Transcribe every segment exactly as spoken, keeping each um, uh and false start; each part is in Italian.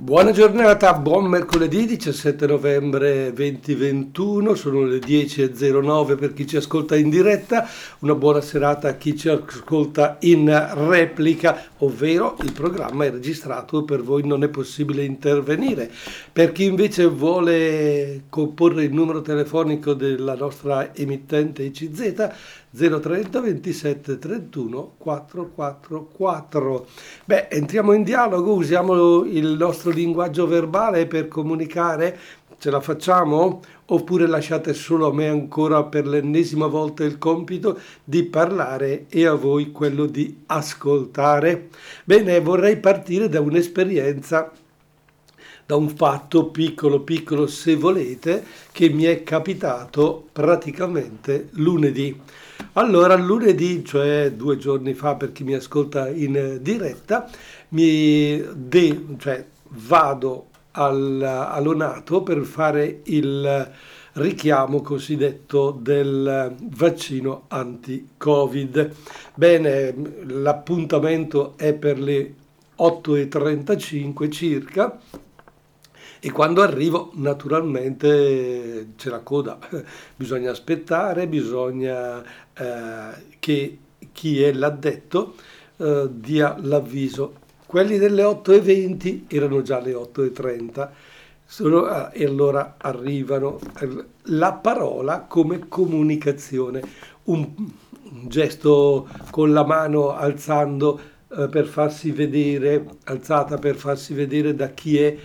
Buona giornata, buon mercoledì diciassette novembre duemilaventuno, sono le dieci e zero nove per chi ci ascolta in diretta, una buona serata a chi ci ascolta in replica, ovvero il programma è registrato, per voi non è possibile intervenire. Per chi invece vuole comporre il numero telefonico della nostra emittente I C Z, zero trenta ventisette trentuno quattrocentoquarantaquattro. Beh, entriamo in dialogo, usiamo il nostro linguaggio verbale per comunicare, ce la facciamo? Oppure lasciate solo a me ancora per l'ennesima volta il compito di parlare e a voi quello di ascoltare? Bene, vorrei partire da un'esperienza, da un fatto piccolo piccolo se volete, che mi è capitato praticamente lunedì. Allora lunedì, cioè due giorni fa per chi mi ascolta in diretta, mi de, cioè, vado al, all'Onato per fare il richiamo cosiddetto del vaccino anti-Covid. Bene, l'appuntamento è per le otto e trentacinque circa, e quando arrivo naturalmente c'è la coda, bisogna aspettare, bisogna eh, che chi è l'addetto eh, dia l'avviso. Quelli delle otto e venti erano già le otto e trenta, sono, eh, e allora arrivano. La parola come comunicazione, un, un gesto con la mano alzando eh, per farsi vedere, alzata per farsi vedere da chi è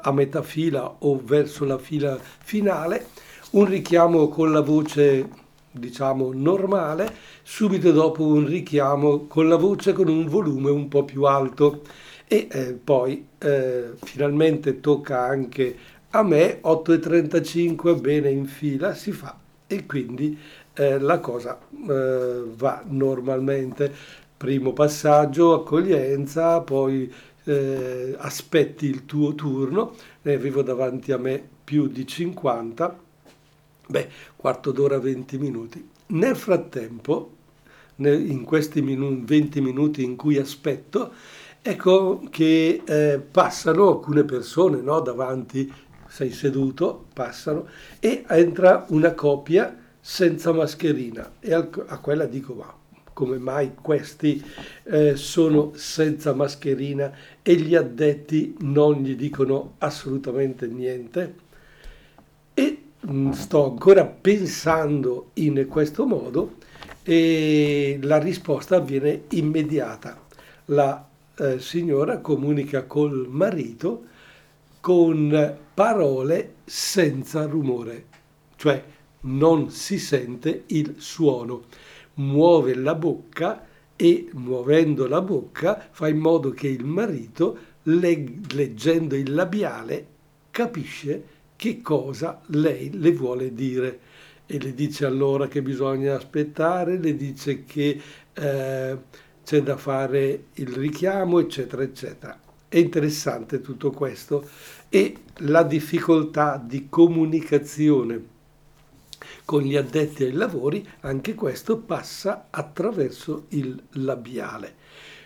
a metà fila o verso la fila finale, un richiamo con la voce diciamo normale, subito dopo un richiamo con la voce con un volume un po' più alto e eh, poi eh, finalmente tocca anche a me, otto e trentacinque, bene, in fila si fa e quindi eh, la cosa eh, va normalmente. Primo passaggio, accoglienza, poi Eh, aspetti il tuo turno, ne avevo davanti a me più di cinquanta, beh, quarto d'ora, venti minuti. Nel frattempo, in questi minu- venti minuti in cui aspetto, ecco che eh, passano alcune persone, no? Davanti, sei seduto, passano, e entra una coppia senza mascherina, e al- a quella dico, ma come mai questi eh, sono senza mascherina e gli addetti non gli dicono assolutamente niente? E mh, sto ancora pensando in questo modo e la risposta avviene immediata. La eh, signora comunica col marito con parole senza rumore, cioè non si sente il suono. Muove la bocca e muovendo la bocca fa in modo che il marito, leg- leggendo il labiale, capisce che cosa lei le vuole dire, e le dice allora che bisogna aspettare, le dice che eh, c'è da fare il richiamo, eccetera eccetera. È interessante tutto questo e la difficoltà di comunicazione con gli addetti ai lavori, anche questo passa attraverso il labiale.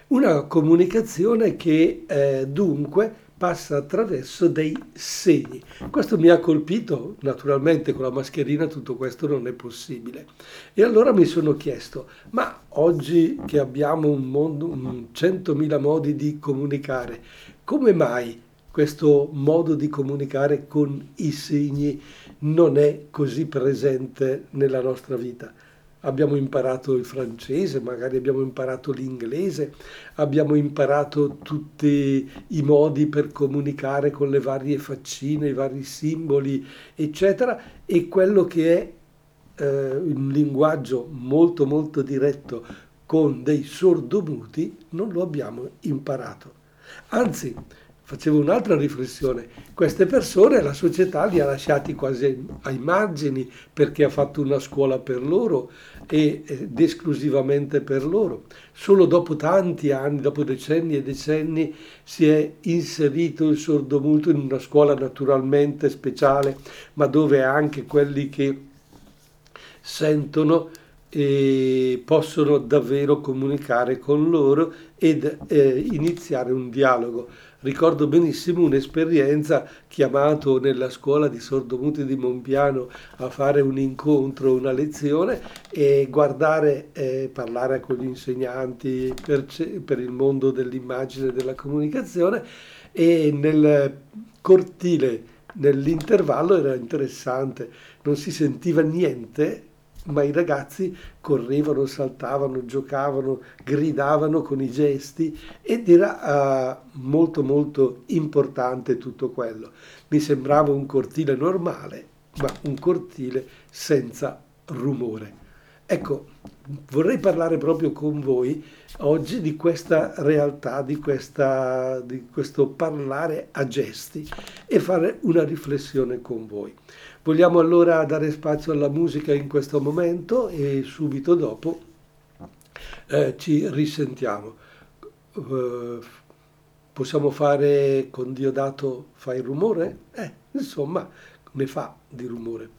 Una comunicazione che eh, dunque passa attraverso dei segni. Questo mi ha colpito, naturalmente con la mascherina tutto questo non è possibile. E allora mi sono chiesto, ma oggi che abbiamo un mondo, un centomila modi di comunicare, come mai questo modo di comunicare con i segni non è così presente nella nostra vita? Abbiamo imparato il francese, magari abbiamo imparato l'inglese, abbiamo imparato tutti i modi per comunicare con le varie faccine, i vari simboli, eccetera, e quello che è eh, un linguaggio molto molto diretto con dei sordomuti non lo abbiamo imparato. Anzi, facevo un'altra riflessione, queste persone la società li ha lasciati quasi ai margini perché ha fatto una scuola per loro e, ed esclusivamente per loro. Solo dopo tanti anni, dopo decenni e decenni, si è inserito il sordomuto in una scuola naturalmente speciale, ma dove anche quelli che sentono e possono davvero comunicare con loro ed eh, iniziare un dialogo. Ricordo benissimo un'esperienza, chiamato nella scuola di sordomuti di Monpiano a fare un incontro, una lezione, e guardare e parlare con gli insegnanti per, per il mondo dell'immagine e della comunicazione, e nel cortile, nell'intervallo, era interessante, non si sentiva niente, ma i ragazzi correvano, saltavano, giocavano, gridavano con i gesti, ed era uh, molto molto importante tutto quello. Mi sembrava un cortile normale, ma un cortile senza rumore. Ecco, vorrei parlare proprio con voi oggi di questa realtà, di, questa, di questo parlare a gesti, e fare una riflessione con voi. Vogliamo allora dare spazio alla musica in questo momento, e subito dopo eh, ci risentiamo. Eh, possiamo fare con Diodato "Fai rumore"? Eh, insomma, ne fa di rumore.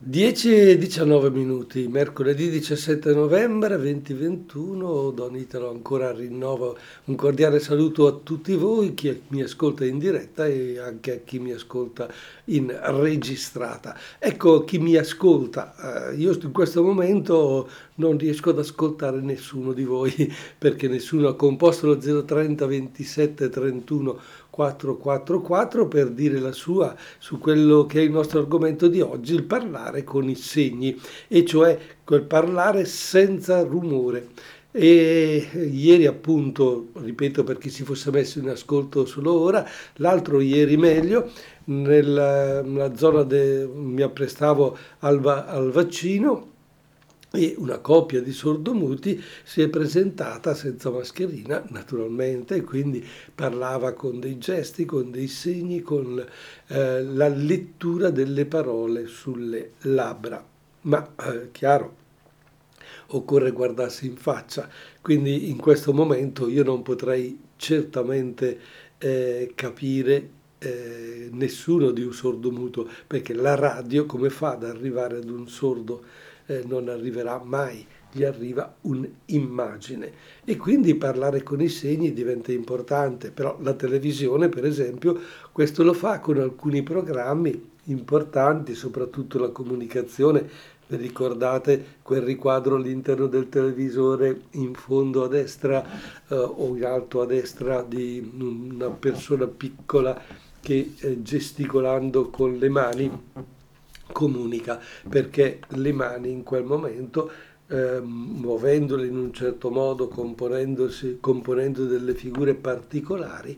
dieci e diciannove minuti, mercoledì diciassette novembre duemilaventuno, Don Italo ancora rinnova un cordiale saluto a tutti voi, chi mi ascolta in diretta e anche a chi mi ascolta in registrata. Ecco, chi mi ascolta, io in questo momento non riesco ad ascoltare nessuno di voi, perché nessuno ha composto lo zero trenta ventisette trentuno quattrocentoquarantaquattro per dire la sua su quello che è il nostro argomento di oggi, il parlare con i segni, e cioè quel parlare senza rumore. E ieri, appunto, ripeto per chi si fosse messo in ascolto solo ora, l'altro ieri meglio, nella, nella zona de, mi apprestavo al, al vaccino, e una coppia di sordomuti si è presentata senza mascherina, naturalmente, e quindi parlava con dei gesti, con dei segni, con eh, la lettura delle parole sulle labbra. Ma eh, chiaro, occorre guardarsi in faccia, quindi in questo momento io non potrei certamente eh, capire eh, nessuno di un sordomuto, perché la radio come fa ad arrivare ad un sordo? Eh, non arriverà mai, gli arriva un'immagine, e quindi parlare con i segni diventa importante. Però la televisione, per esempio, questo lo fa con alcuni programmi importanti, soprattutto la comunicazione. Vi ricordate quel riquadro all'interno del televisore, in fondo a destra eh, o in alto a destra, di una persona piccola che eh, gesticolando con le mani comunica, perché le mani in quel momento, eh, muovendole in un certo modo, componendosi, componendo delle figure particolari,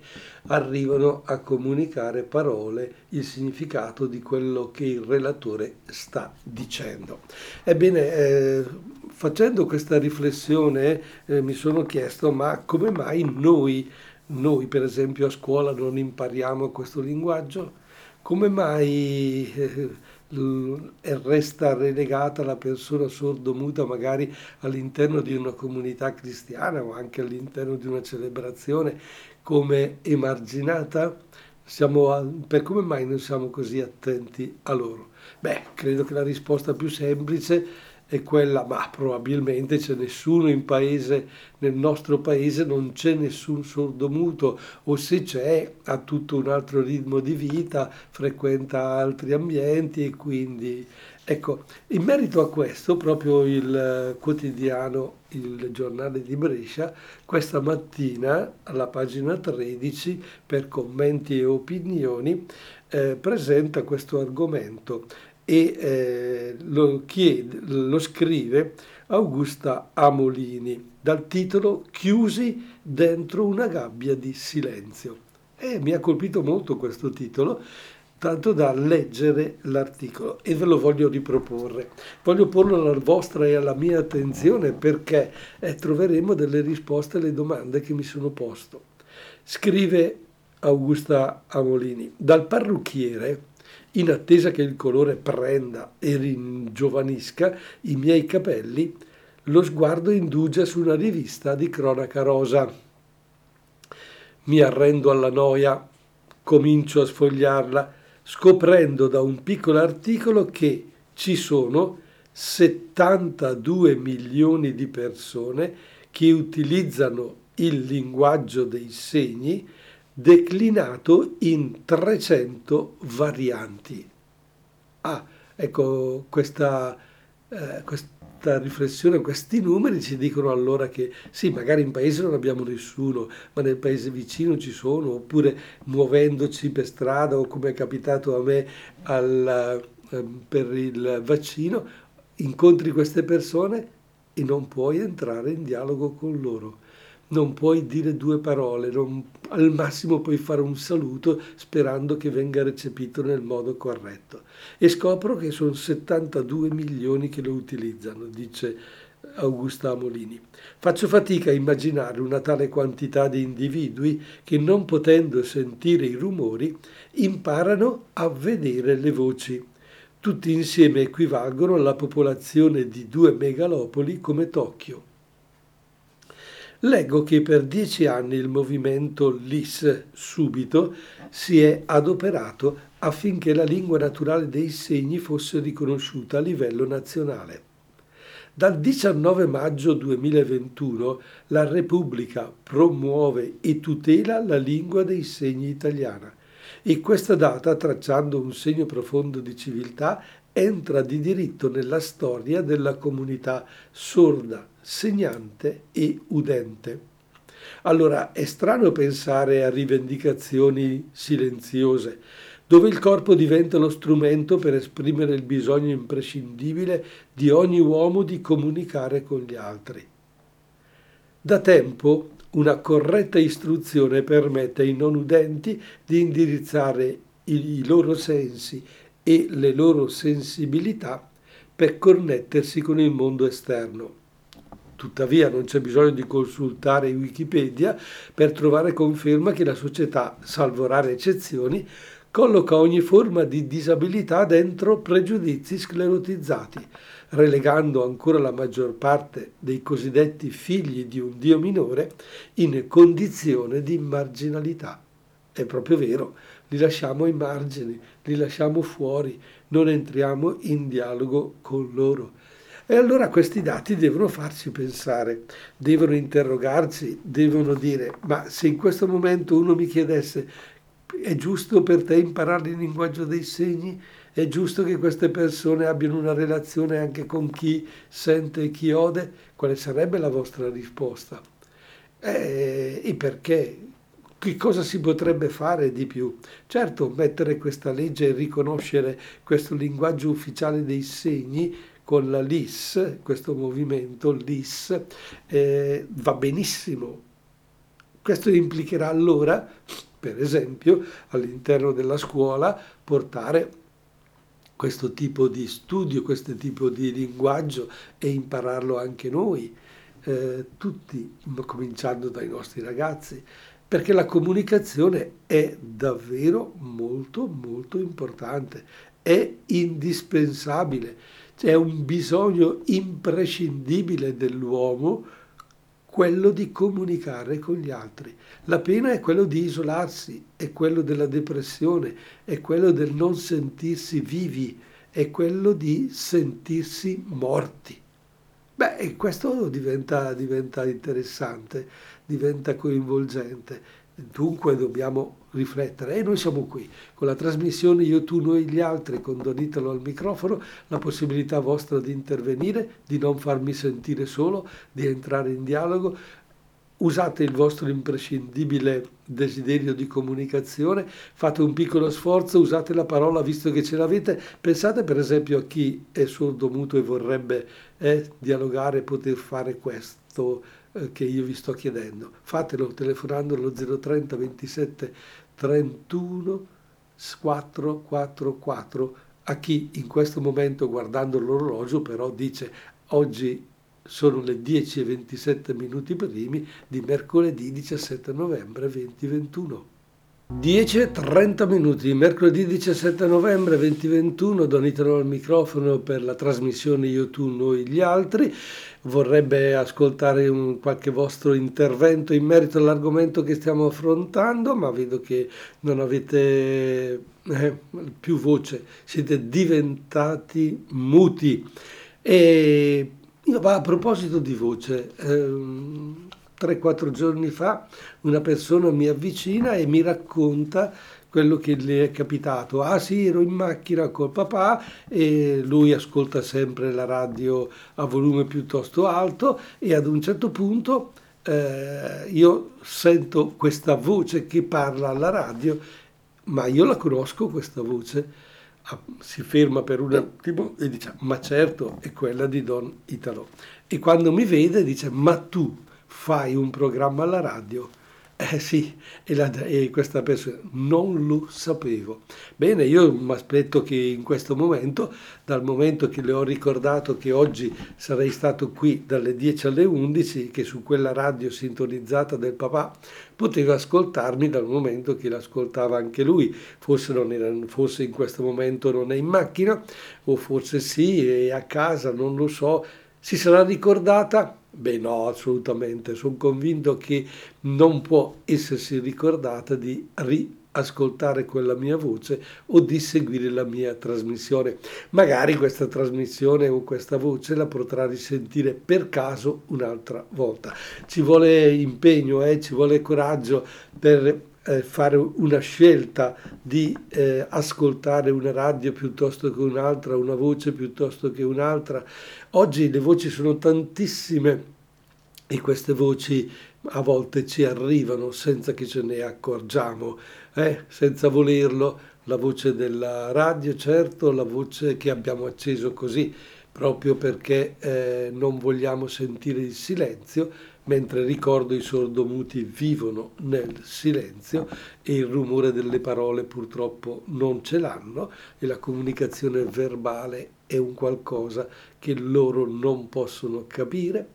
arrivano a comunicare parole, il significato di quello che il relatore sta dicendo. Ebbene, eh, facendo questa riflessione eh, mi sono chiesto: ma come mai noi, noi per esempio a scuola, non impariamo questo linguaggio? Come mai eh, e resta relegata la persona sordomuta magari all'interno di una comunità cristiana, o anche all'interno di una celebrazione, come emarginata? Siamo a, per come mai non siamo così attenti a loro? Beh, credo che la risposta più semplice è quella: ma probabilmente c'è nessuno in paese, nel nostro paese non c'è nessun sordomuto, o se c'è ha tutto un altro ritmo di vita, frequenta altri ambienti, e quindi ecco, in merito a questo proprio il quotidiano, il Giornale di Brescia, questa mattina alla pagina tredici, per commenti e opinioni, eh, presenta questo argomento. E eh, lo, chiede, lo scrive Augusta Amolini, dal titolo "Chiusi dentro una gabbia di silenzio". E mi ha colpito molto questo titolo, tanto da leggere l'articolo, e ve lo voglio riproporre. Voglio porlo alla vostra e alla mia attenzione, perché eh, troveremo delle risposte alle domande che mi sono posto. Scrive Augusta Amolini: "Dal parrucchiere, in attesa che il colore prenda e ringiovanisca i miei capelli, lo sguardo indugia su una rivista di cronaca rosa. Mi arrendo alla noia, comincio a sfogliarla, scoprendo da un piccolo articolo che ci sono settantadue milioni di persone che utilizzano il linguaggio dei segni declinato in trecento varianti. Ah, ecco, questa, eh, questa riflessione, questi numeri ci dicono allora che sì, magari in paese non abbiamo nessuno, ma nel paese vicino ci sono, oppure muovendoci per strada, o come è capitato a me al, eh, per il vaccino, incontri queste persone e non puoi entrare in dialogo con loro. Non puoi dire due parole, non, al massimo puoi fare un saluto sperando che venga recepito nel modo corretto. E scopro che sono settantadue milioni che lo utilizzano, dice Augusta Amolini. Faccio fatica a immaginare una tale quantità di individui che, non potendo sentire i rumori, imparano a vedere le voci. Tutti insieme equivalgono alla popolazione di due megalopoli come Tokyo. Leggo che per dieci anni il movimento L I S, subito, si è adoperato affinché la lingua naturale dei segni fosse riconosciuta a livello nazionale. Dal diciannove maggio duemilaventuno la Repubblica promuove e tutela la lingua dei segni italiana e questa data, tracciando un segno profondo di civiltà, entra di diritto nella storia della comunità sorda, segnante e udente. Allora è strano pensare a rivendicazioni silenziose, dove il corpo diventa lo strumento per esprimere il bisogno imprescindibile di ogni uomo di comunicare con gli altri. Da tempo una corretta istruzione permette ai non udenti di indirizzare i loro sensi e le loro sensibilità per connettersi con il mondo esterno. Tuttavia non c'è bisogno di consultare Wikipedia per trovare conferma che la società, salvo rare eccezioni, colloca ogni forma di disabilità dentro pregiudizi sclerotizzati, relegando ancora la maggior parte dei cosiddetti figli di un dio minore in condizione di marginalità. È proprio vero, li lasciamo ai margini, li lasciamo fuori, non entriamo in dialogo con loro. E allora questi dati devono farci pensare, devono interrogarci, devono dire: ma se in questo momento uno mi chiedesse è giusto per te imparare il linguaggio dei segni? È giusto che queste persone abbiano una relazione anche con chi sente e chi ode? Quale sarebbe la vostra risposta? Eh, e perché? Che cosa si potrebbe fare di più? Certo, mettere questa legge e riconoscere questo linguaggio ufficiale dei segni con la L I S, questo movimento L I S, eh, va benissimo. Questo implicherà allora, per esempio, all'interno della scuola portare questo tipo di studio, questo tipo di linguaggio e impararlo anche noi, eh, tutti, cominciando dai nostri ragazzi. Perché la comunicazione è davvero molto, molto importante, è indispensabile, c'è un bisogno imprescindibile dell'uomo, quello di comunicare con gli altri. La pena è quello di isolarsi, è quello della depressione, è quello del non sentirsi vivi, è quello di sentirsi morti. Beh, e questo diventa, diventa interessante, diventa coinvolgente. Dunque dobbiamo riflettere. E noi siamo qui, con la trasmissione Io, tu, noi gli altri, con Don Italo al microfono, la possibilità vostra di intervenire, di non farmi sentire solo, di entrare in dialogo. Usate il vostro imprescindibile desiderio di comunicazione, fate un piccolo sforzo, usate la parola visto che ce l'avete. Pensate per esempio a chi è sordo-muto e vorrebbe eh, dialogare, poter fare questo eh, che io vi sto chiedendo. Fatelo telefonando allo zero tre zero ventisette trentuno quattrocentoquarantaquattro a chi in questo momento, guardando l'orologio, però dice: oggi sono le dieci e ventisette minuti primi di mercoledì diciassette novembre duemilaventuno. dieci e trenta minuti, mercoledì diciassette novembre duemilaventuno, Don Italo al microfono per la trasmissione Io, tu, noi, gli altri. Vorrebbe ascoltare un qualche vostro intervento in merito all'argomento che stiamo affrontando, ma vedo che non avete eh, più voce, siete diventati muti. E a proposito di voce, ehm, tre quattro giorni fa una persona mi avvicina e mi racconta quello che le è capitato. Ah sì, ero in macchina col papà e lui ascolta sempre la radio a volume piuttosto alto e ad un certo punto eh, io sento questa voce che parla alla radio, ma io la conosco questa voce. Si ferma per un attimo e dice: ma certo, è quella di Don Italo. E quando mi vede dice: ma tu fai un programma alla radio? Eh sì, e, la, e questa persona non lo sapevo. Bene, io mi aspetto che in questo momento, dal momento che le ho ricordato che oggi sarei stato qui dalle dieci alle undici, che su quella radio sintonizzata del papà poteva ascoltarmi dal momento che l'ascoltava anche lui, forse, non era, forse in questo momento non è in macchina, o forse sì, è a casa, non lo so, si sarà ricordata? Beh no, assolutamente, sono convinto che non può essersi ricordata di riascoltare quella mia voce o di seguire la mia trasmissione. Magari questa trasmissione o questa voce la potrà risentire per caso un'altra volta. Ci vuole impegno, eh? Ci vuole coraggio per eh, fare una scelta di eh, ascoltare una radio piuttosto che un'altra, una voce piuttosto che un'altra. Oggi le voci sono tantissime e queste voci a volte ci arrivano senza che ce ne accorgiamo, eh? Senza volerlo. La voce della radio, certo, la voce che abbiamo acceso così, proprio perché eh, non vogliamo sentire il silenzio, mentre ricordo i sordomuti vivono nel silenzio e il rumore delle parole purtroppo non ce l'hanno e la comunicazione verbale è un qualcosa che loro non possono capire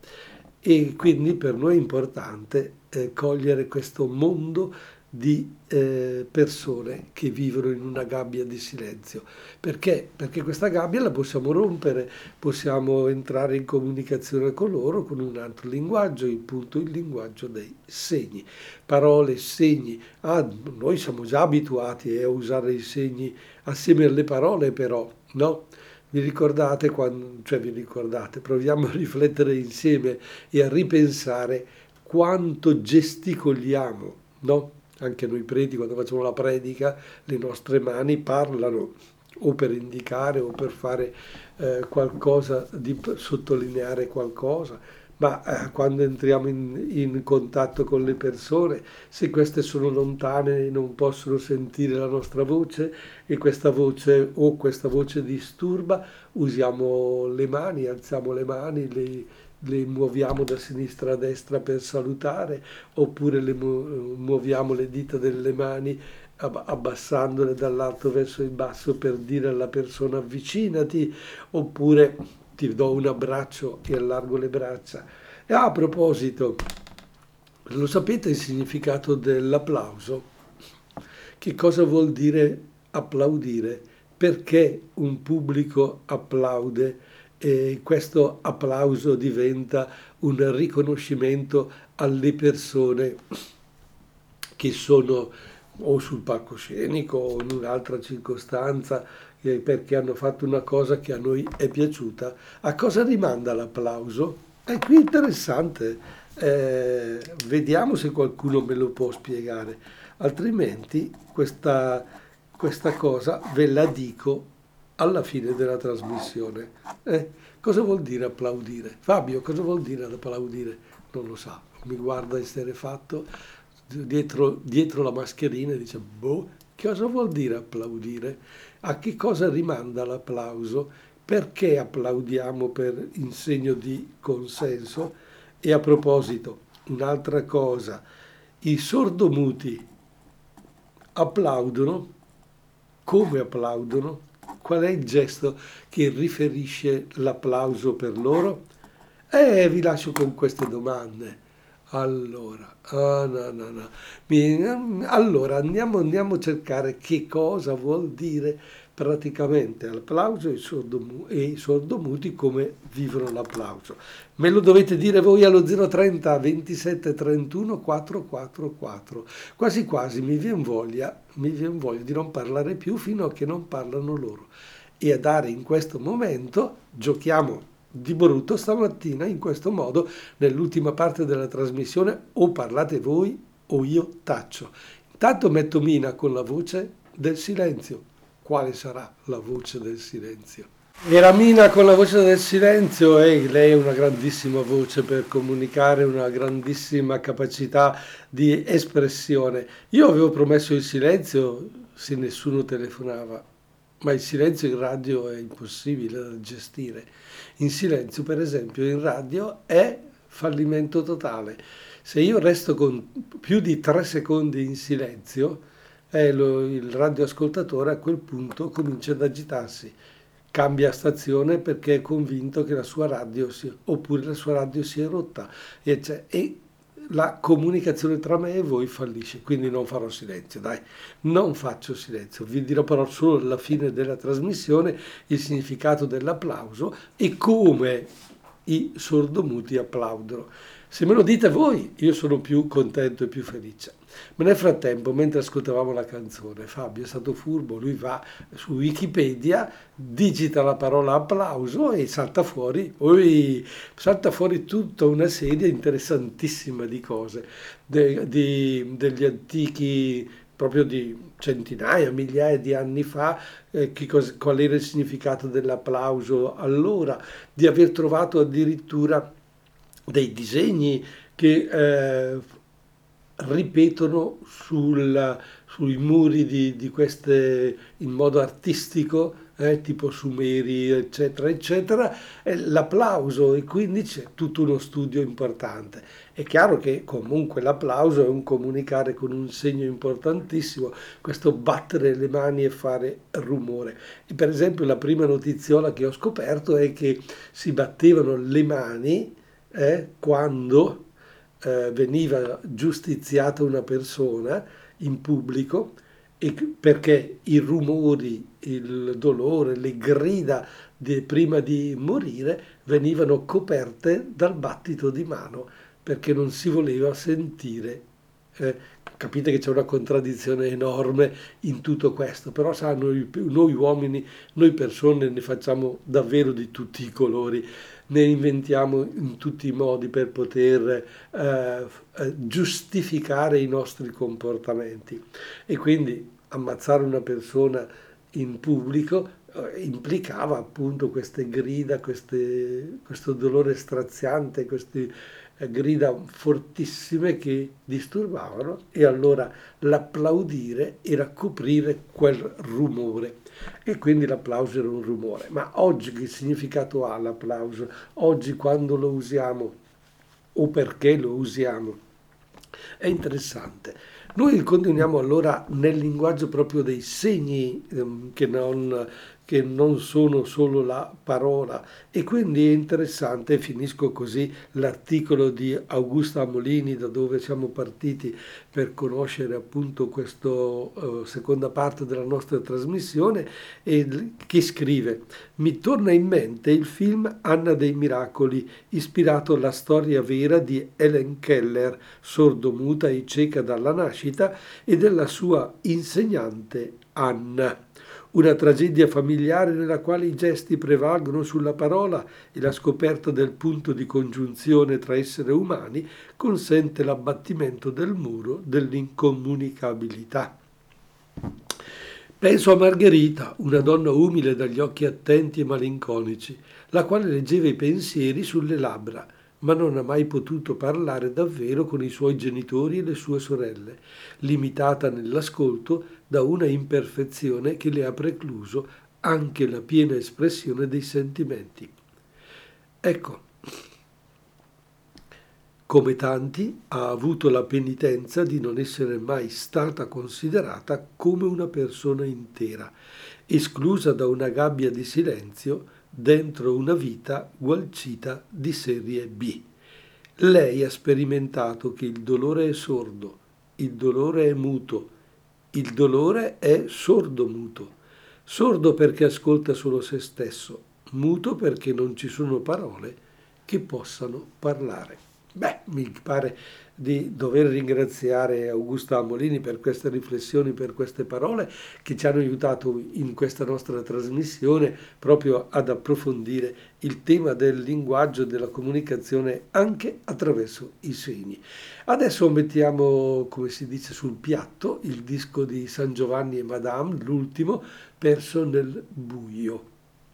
e quindi per noi è importante eh, cogliere questo mondo di eh, persone che vivono in una gabbia di silenzio. Perché? Perché questa gabbia la possiamo rompere, possiamo entrare in comunicazione con loro con un altro linguaggio, il punto il linguaggio dei segni. Parole, segni. Ah, noi siamo già abituati eh, a usare i segni assieme alle parole però, no? Vi ricordate quando, cioè vi ricordate, proviamo a riflettere insieme e a ripensare quanto gesticoliamo, no? Anche noi preti, quando facciamo la predica, le nostre mani parlano o per indicare o per fare eh, qualcosa, di sottolineare qualcosa, ma eh, quando entriamo in, in contatto con le persone, se queste sono lontane e non possono sentire la nostra voce e questa voce o questa voce disturba, usiamo le mani, alziamo le mani, le le muoviamo da sinistra a destra per salutare, oppure le mu- muoviamo le dita delle mani abbassandole dall'alto verso il basso per dire alla persona avvicinati, oppure ti do un abbraccio e allargo le braccia. E a proposito, lo sapete il significato dell'applauso? Che cosa vuol dire applaudire? Perché un pubblico applaude? E questo applauso diventa un riconoscimento alle persone che sono o sul palcoscenico o in un'altra circostanza perché hanno fatto una cosa che a noi è piaciuta. A cosa rimanda l'applauso? È qui interessante, eh, vediamo se qualcuno me lo può spiegare, altrimenti questa, questa cosa ve la dico alla fine della trasmissione. Eh, cosa vuol dire applaudire? Fabio, cosa vuol dire applaudire? Non lo sa, mi guarda esterrefatto dietro, dietro la mascherina e dice: boh, cosa vuol dire applaudire? A che cosa rimanda l'applauso? Perché applaudiamo per in segno di consenso? E a proposito, un'altra cosa, i sordomuti applaudono? Come applaudono? Qual è il gesto che riferisce l'applauso per loro? Eh, vi lascio con queste domande. Allora, ah, no, no, no. Mi, allora andiamo, andiamo a cercare che cosa vuol dire praticamente l'applauso e i, sordomu- e i sordomuti come vivono l'applauso. Me lo dovete dire voi allo zero trenta ventisette trentuno quattro quattro quattro. Quasi quasi mi vien voglia, mi vien voglia di non parlare più fino a che non parlano loro. E a dare in questo momento giochiamo di brutto stamattina in questo modo nell'ultima parte della trasmissione o parlate voi o io taccio. Intanto metto Mina con la voce del silenzio. Quale sarà la voce del silenzio? Era Mina con la voce del silenzio e lei ha una grandissima voce per comunicare, una grandissima capacità di espressione. Io avevo promesso il silenzio se nessuno telefonava, ma il silenzio in radio è impossibile da gestire. In silenzio, per esempio, in radio è fallimento totale. Se io resto con più di tre secondi in silenzio, eh, lo, il radioascoltatore a quel punto comincia ad agitarsi. Cambia stazione perché è convinto che la sua radio sia, oppure la sua radio sia rotta e, cioè, e la comunicazione tra me e voi fallisce, quindi non farò silenzio, dai, non faccio silenzio, vi dirò però solo alla fine della trasmissione il significato dell'applauso e come i sordomuti applaudono. Se me lo dite voi, io sono più contento e più felice. Ma nel frattempo, mentre ascoltavamo la canzone, Fabio è stato furbo, lui va su Wikipedia, digita la parola applauso e salta fuori, oi, salta fuori tutta una serie interessantissima di cose, de, di, degli antichi, proprio di centinaia, migliaia di anni fa, eh, che cos- qual era il significato dell'applauso allora, di aver trovato addirittura dei disegni che eh, ripetono sul, sui muri di, di queste in modo artistico, eh, tipo sumeri, eccetera, eccetera, eh, l'applauso, e quindi c'è tutto uno studio importante. È chiaro che comunque l'applauso è un comunicare con un segno importantissimo, questo battere le mani e fare rumore. E per esempio la prima notiziola che ho scoperto è che si battevano le mani Eh, quando eh, veniva giustiziata una persona in pubblico, e perché i rumori, il dolore, le grida di, prima di morire venivano coperte dal battito di mano perché non si voleva sentire. Eh, capite che c'è una contraddizione enorme in tutto questo, però sa, noi, noi uomini, noi persone ne facciamo davvero di tutti i colori, ne inventiamo in tutti i modi per poter eh, giustificare i nostri comportamenti, e quindi ammazzare una persona in pubblico eh, implicava appunto queste grida, queste, questo dolore straziante, questi grida fortissime che disturbavano, e allora l'applaudire era coprire quel rumore, e quindi l'applauso era un rumore. Ma oggi che significato ha l'applauso? Oggi quando lo usiamo o perché lo usiamo? È interessante. Noi continuiamo allora nel linguaggio proprio dei segni ehm, che non... che non sono solo la parola, e quindi è interessante, finisco così l'articolo di Augusta Amolini da dove siamo partiti per conoscere appunto questa uh, seconda parte della nostra trasmissione, e che scrive: mi torna in mente il film Anna dei Miracoli, ispirato alla storia vera di Helen Keller, sordomuta e cieca dalla nascita, e della sua insegnante Anna. Una tragedia familiare nella quale i gesti prevalgono sulla parola, e la scoperta del punto di congiunzione tra esseri umani consente l'abbattimento del muro dell'incomunicabilità. Penso a Margherita, una donna umile dagli occhi attenti e malinconici, la quale leggeva i pensieri sulle labbra, ma non ha mai potuto parlare davvero con i suoi genitori e le sue sorelle, limitata nell'ascolto da una imperfezione che le ha precluso anche la piena espressione dei sentimenti. Ecco, come tanti, ha avuto la penitenza di non essere mai stata considerata come una persona intera, esclusa da una gabbia di silenzio dentro una vita gualcita di serie B. Lei ha sperimentato che il dolore è sordo, il dolore è muto, il dolore è sordo-muto. Sordo perché ascolta solo se stesso, muto perché non ci sono parole che possano parlare. Beh, mi pare di dover ringraziare Augusta Amolini per queste riflessioni, per queste parole che ci hanno aiutato in questa nostra trasmissione proprio ad approfondire il tema del linguaggio e della comunicazione anche attraverso i segni. Adesso mettiamo, come si dice, sul piatto il disco di San Giovanni e Madame, l'ultimo, Perso nel buio.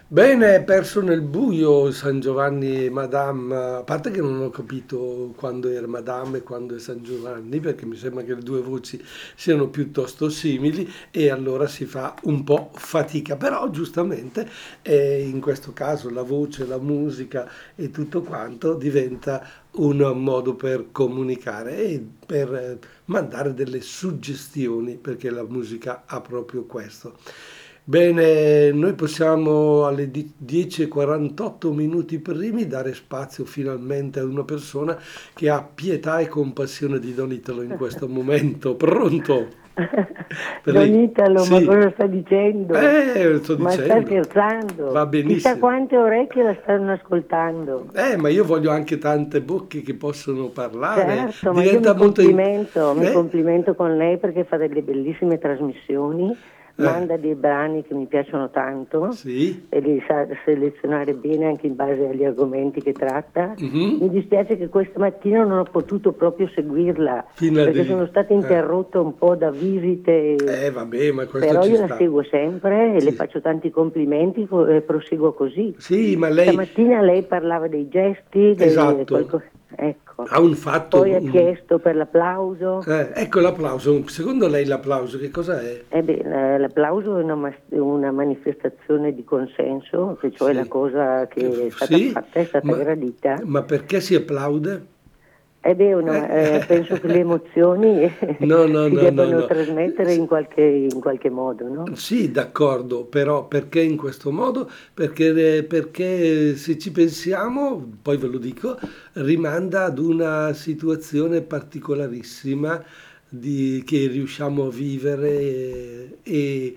Bene, Perso nel buio, San Giovanni e Madame, a parte che non ho capito quando era Madame e quando è San Giovanni, perché mi sembra che le due voci siano piuttosto simili e allora si fa un po' fatica, però giustamente eh, in questo caso la voce, la musica e tutto quanto diventa un modo per comunicare e per mandare delle suggestioni, perché la musica ha proprio questo. Bene, noi possiamo alle dieci e quarantotto minuti primi dare spazio finalmente a una persona che ha pietà e compassione di Don Italo in questo momento. Pronto? Per Don Italo, sì. Ma cosa sta dicendo? Eh, sto ma dicendo. Sta scherzando. Va benissimo. Chissà quante orecchie la stanno ascoltando. Eh, ma io voglio anche tante bocche che possono parlare. Certo, diventa ma io mi complimento, in... mi eh? complimento con lei perché fa delle bellissime trasmissioni. Eh. Manda dei brani che mi piacciono tanto, sì. E li sa selezionare bene anche in base agli argomenti che tratta. Mm-hmm. Mi dispiace che questa mattina non ho potuto proprio seguirla perché di... sono stata interrotta eh. un po' da visite, eh, vabbè, ma però io sta. la seguo sempre e sì. le faccio tanti complimenti e proseguo così. Sì, ma lei... Stamattina lei parlava dei gesti, esatto. delle qualcosa... Ecco. Ha un fatto, poi ha chiesto per l'applauso. Eh, ecco l'applauso, secondo lei l'applauso che cosa è? Eh beh, l'applauso è una, una manifestazione di consenso, che cioè sì. la cosa che è stata sì, fatta è stata ma, gradita. Ma perché si applaude? Eh beh, una, eh. Eh, penso che le emozioni no, no, si no, debbano no, trasmettere no. In, qualche, in qualche modo, no? Sì, d'accordo, però perché in questo modo? Perché, perché se ci pensiamo, poi ve lo dico, rimanda ad una situazione particolarissima di, che riusciamo a vivere e... e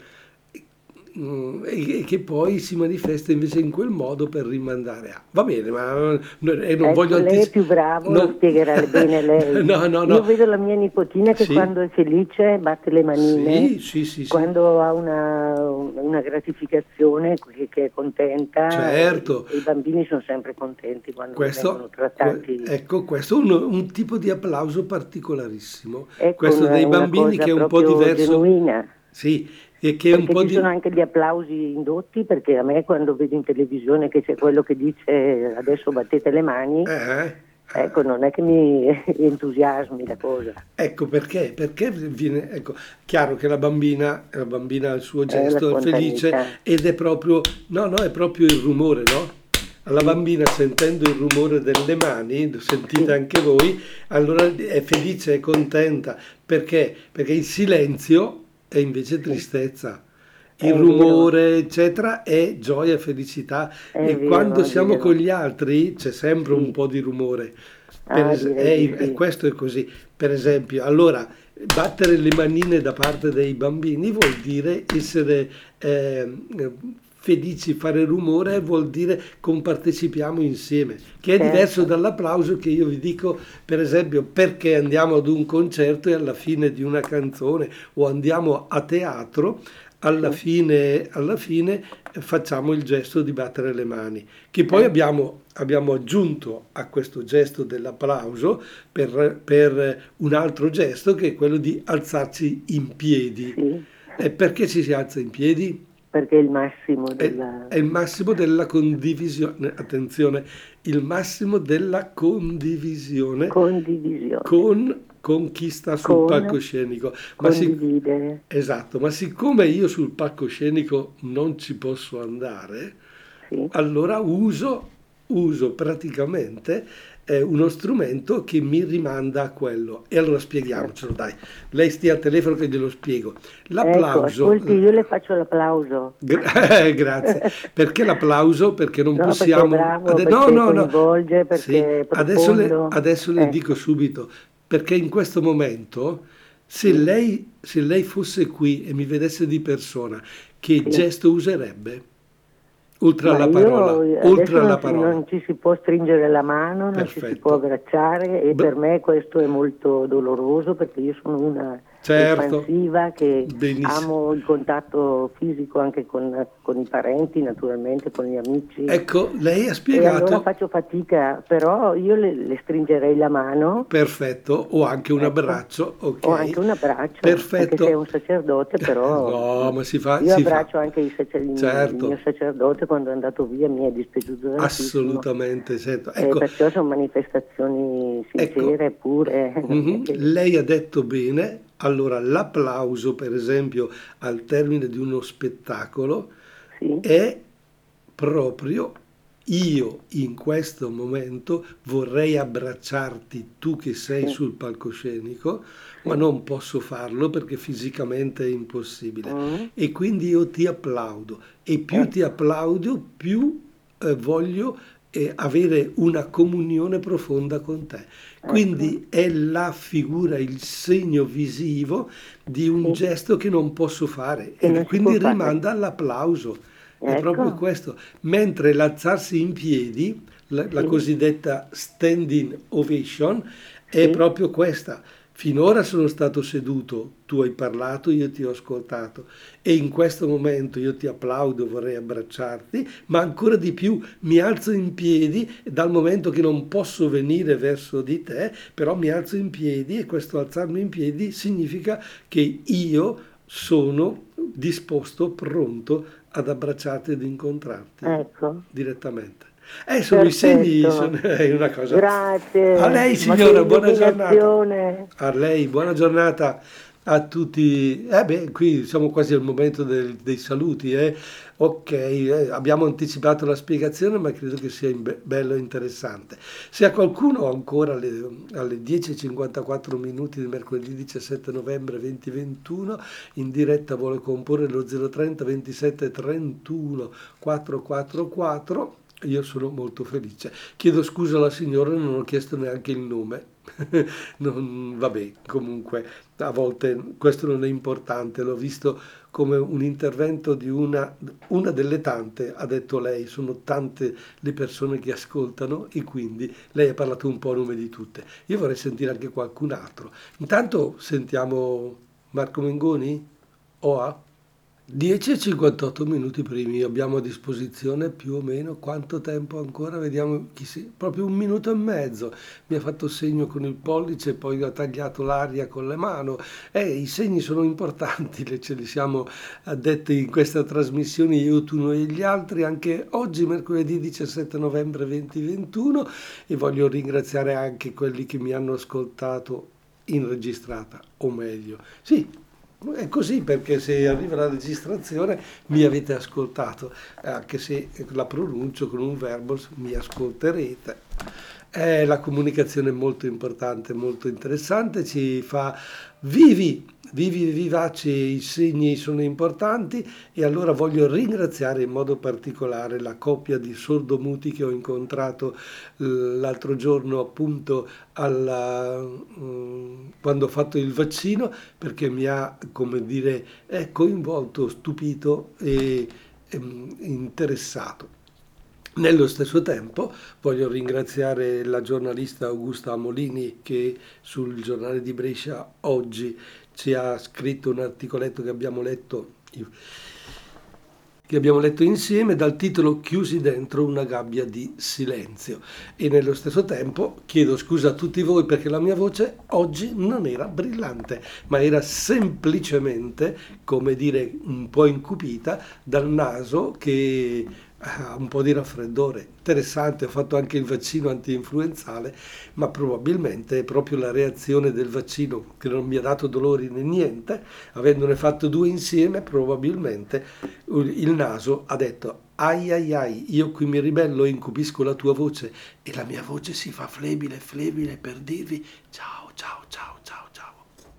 e che poi si manifesta invece in quel modo per rimandare a. Va bene, ma non, eh, non voglio anticipare. Lei è più bravo, no. Lo spiegherà bene lei. no, no, no. Io vedo la mia nipotina che sì. quando è felice batte le manine, sì, sì, sì, sì. quando ha una, una gratificazione che, che è contenta, certo. e, e i bambini sono sempre contenti quando questo, vengono trattati. Ecco, questo è un, un tipo di applauso particolarissimo. Ecco, questo una, dei bambini che è un po' diverso. Genuina. Sì. E che un po ci di... sono anche gli applausi indotti, perché a me quando vedo in televisione che c'è quello che dice adesso battete le mani, eh, ecco, non è che mi entusiasmi la cosa. Ecco perché, perché viene, ecco, chiaro che la bambina, la bambina ha il suo gesto, è, è felice ed è proprio, no, no, è proprio il rumore, no? Alla bambina sentendo il rumore delle mani, lo sentite anche voi, allora è felice, è contenta, perché? Perché il silenzio è invece tristezza, il è rumore vero. Eccetera è gioia, felicità è e vero, quando siamo vero. Con gli altri c'è sempre sì. un po' di rumore ah, per es- è, sì. è, questo è così, per esempio, allora battere le manine da parte dei bambini vuol dire essere eh, felici, fare rumore vuol dire compartecipiamo insieme, che è certo. diverso dall'applauso che io vi dico, per esempio, perché andiamo ad un concerto e alla fine di una canzone o andiamo a teatro, alla fine, alla fine facciamo il gesto di battere le mani, che poi abbiamo, abbiamo aggiunto a questo gesto dell'applauso per, per un altro gesto che è quello di alzarci in piedi. Sì. E perché ci si alza in piedi? Perché è il massimo della... È, è il massimo della condivisione, attenzione, il massimo della condivisione, condivisione. Con, con chi sta sul con palcoscenico. Ma condividere. Si, esatto, ma siccome io sul palcoscenico non ci posso andare, sì. allora uso, uso praticamente... è uno strumento che mi rimanda a quello. E allora spieghiamocelo, dai. Lei stia al telefono che glielo spiego. L'applauso... Ecco, ascolti, io le faccio l'applauso. Gra- eh, grazie. Perché l'applauso? Perché non no, possiamo... Perché bravo, Ade- perché no, no, no. Coinvolge, perché sì. è profondo. Adesso le, adesso le eh. dico subito, perché in questo momento, se, sì. lei, se lei fosse qui e mi vedesse di persona, che sì. gesto userebbe? Oltre alla parola, oltre alla non, parola. Non ci si può stringere la mano, non Perfetto. Ci si può abbracciare e Beh. Per me questo è molto doloroso perché io sono una certo. espansiva che Benissimo. Amo il contatto fisico anche con, con i parenti, naturalmente, con gli amici. Ecco, lei ha spiegato. E allora faccio fatica, però io le, le stringerei la mano. Perfetto, o anche un ecco. abbraccio. Okay. O anche un abbraccio. Perfetto. Perché sei un sacerdote, però. No, ma si fa. Io si abbraccio fa. Anche i sacerdote, certo. il mio sacerdote. Quando è andato via mi è dispiaciuto assolutamente, certo. ecco, eh, perciò sono manifestazioni sincere ecco. pure mm-hmm. Lei ha detto bene, allora l'applauso per esempio al termine di uno spettacolo sì. è proprio io in questo momento vorrei abbracciarti tu che sei sì. sul palcoscenico sì. ma non posso farlo perché fisicamente è impossibile mm. e quindi io ti applaudo e più eh. ti applaudo più eh, voglio eh, avere una comunione profonda con te eh. quindi è la figura, il segno visivo di un sì. gesto che non posso fare che e quindi rimanda fare. All'applauso è ecco. proprio questo, mentre l'alzarsi in piedi la, sì. la cosiddetta standing ovation sì. è proprio questa. Finora sono stato seduto, tu hai parlato, io ti ho ascoltato e in questo momento io ti applaudo, vorrei abbracciarti, ma ancora di più mi alzo in piedi dal momento che non posso venire verso di te, però mi alzo in piedi e questo alzarmi in piedi significa che io sono disposto, pronto ad abbracciarti ed incontrarti ecco. direttamente. Eh, sono Perfetto. I segni, sono, è una cosa. Grazie. A lei signora, buona giornata. A lei, buona giornata a tutti. Eh beh, qui siamo quasi al momento del, dei saluti. Eh. Ok, eh, abbiamo anticipato la spiegazione, ma credo che sia be- bello e interessante. Se a qualcuno ancora alle, alle dieci e cinquantaquattro minuti di mercoledì diciassette novembre duemilaventuno in diretta vuole comporre lo zero trenta ventisette trentuno quattrocentoquarantaquattro, io sono molto felice. Chiedo scusa alla signora, non ho chiesto neanche il nome. non, vabbè, comunque, a volte questo non è importante, l'ho visto come un intervento di una, una delle tante, ha detto lei, sono tante le persone che ascoltano e quindi lei ha parlato un po' a nome di tutte. Io vorrei sentire anche qualcun altro. Intanto sentiamo Marco Mengoni, O A. dieci e cinquantotto minuti primi, abbiamo a disposizione più o meno quanto tempo ancora, vediamo chi si... proprio un minuto e mezzo, mi ha fatto segno con il pollice, poi ha tagliato l'aria con le mani, eh, i segni sono importanti, ce li siamo detti in questa trasmissione Io, tu, noi e gli altri, anche oggi mercoledì diciassette novembre duemilaventuno e voglio ringraziare anche quelli che mi hanno ascoltato in registrata, o meglio, sì, è così perché se arriva la registrazione mi avete ascoltato, anche se la pronuncio con un verbo mi ascolterete. Eh, la comunicazione è molto importante, molto interessante, ci fa vivi, vivi e vivaci, i segni sono importanti e allora voglio ringraziare in modo particolare la coppia di sordomuti che ho incontrato l'altro giorno appunto alla, quando ho fatto il vaccino, perché mi ha, come dire, coinvolto, stupito e interessato. Nello stesso tempo voglio ringraziare la giornalista Augusta Amolini che sul Giornale di Brescia oggi ci ha scritto un articoletto che abbiamo letto, che abbiamo letto insieme dal titolo Chiusi dentro una gabbia di silenzio. E nello stesso tempo chiedo scusa a tutti voi perché la mia voce oggi non era brillante, ma era semplicemente, come dire, un po' incupita dal naso che... un po' di raffreddore. Interessante, ho fatto anche il vaccino antinfluenzale, ma probabilmente è proprio la reazione del vaccino che non mi ha dato dolori né niente, avendone fatto due insieme, probabilmente il naso ha detto ai ai ai, io qui mi ribello e incupisco la tua voce e la mia voce si fa flebile flebile per dirvi ciao ciao ciao.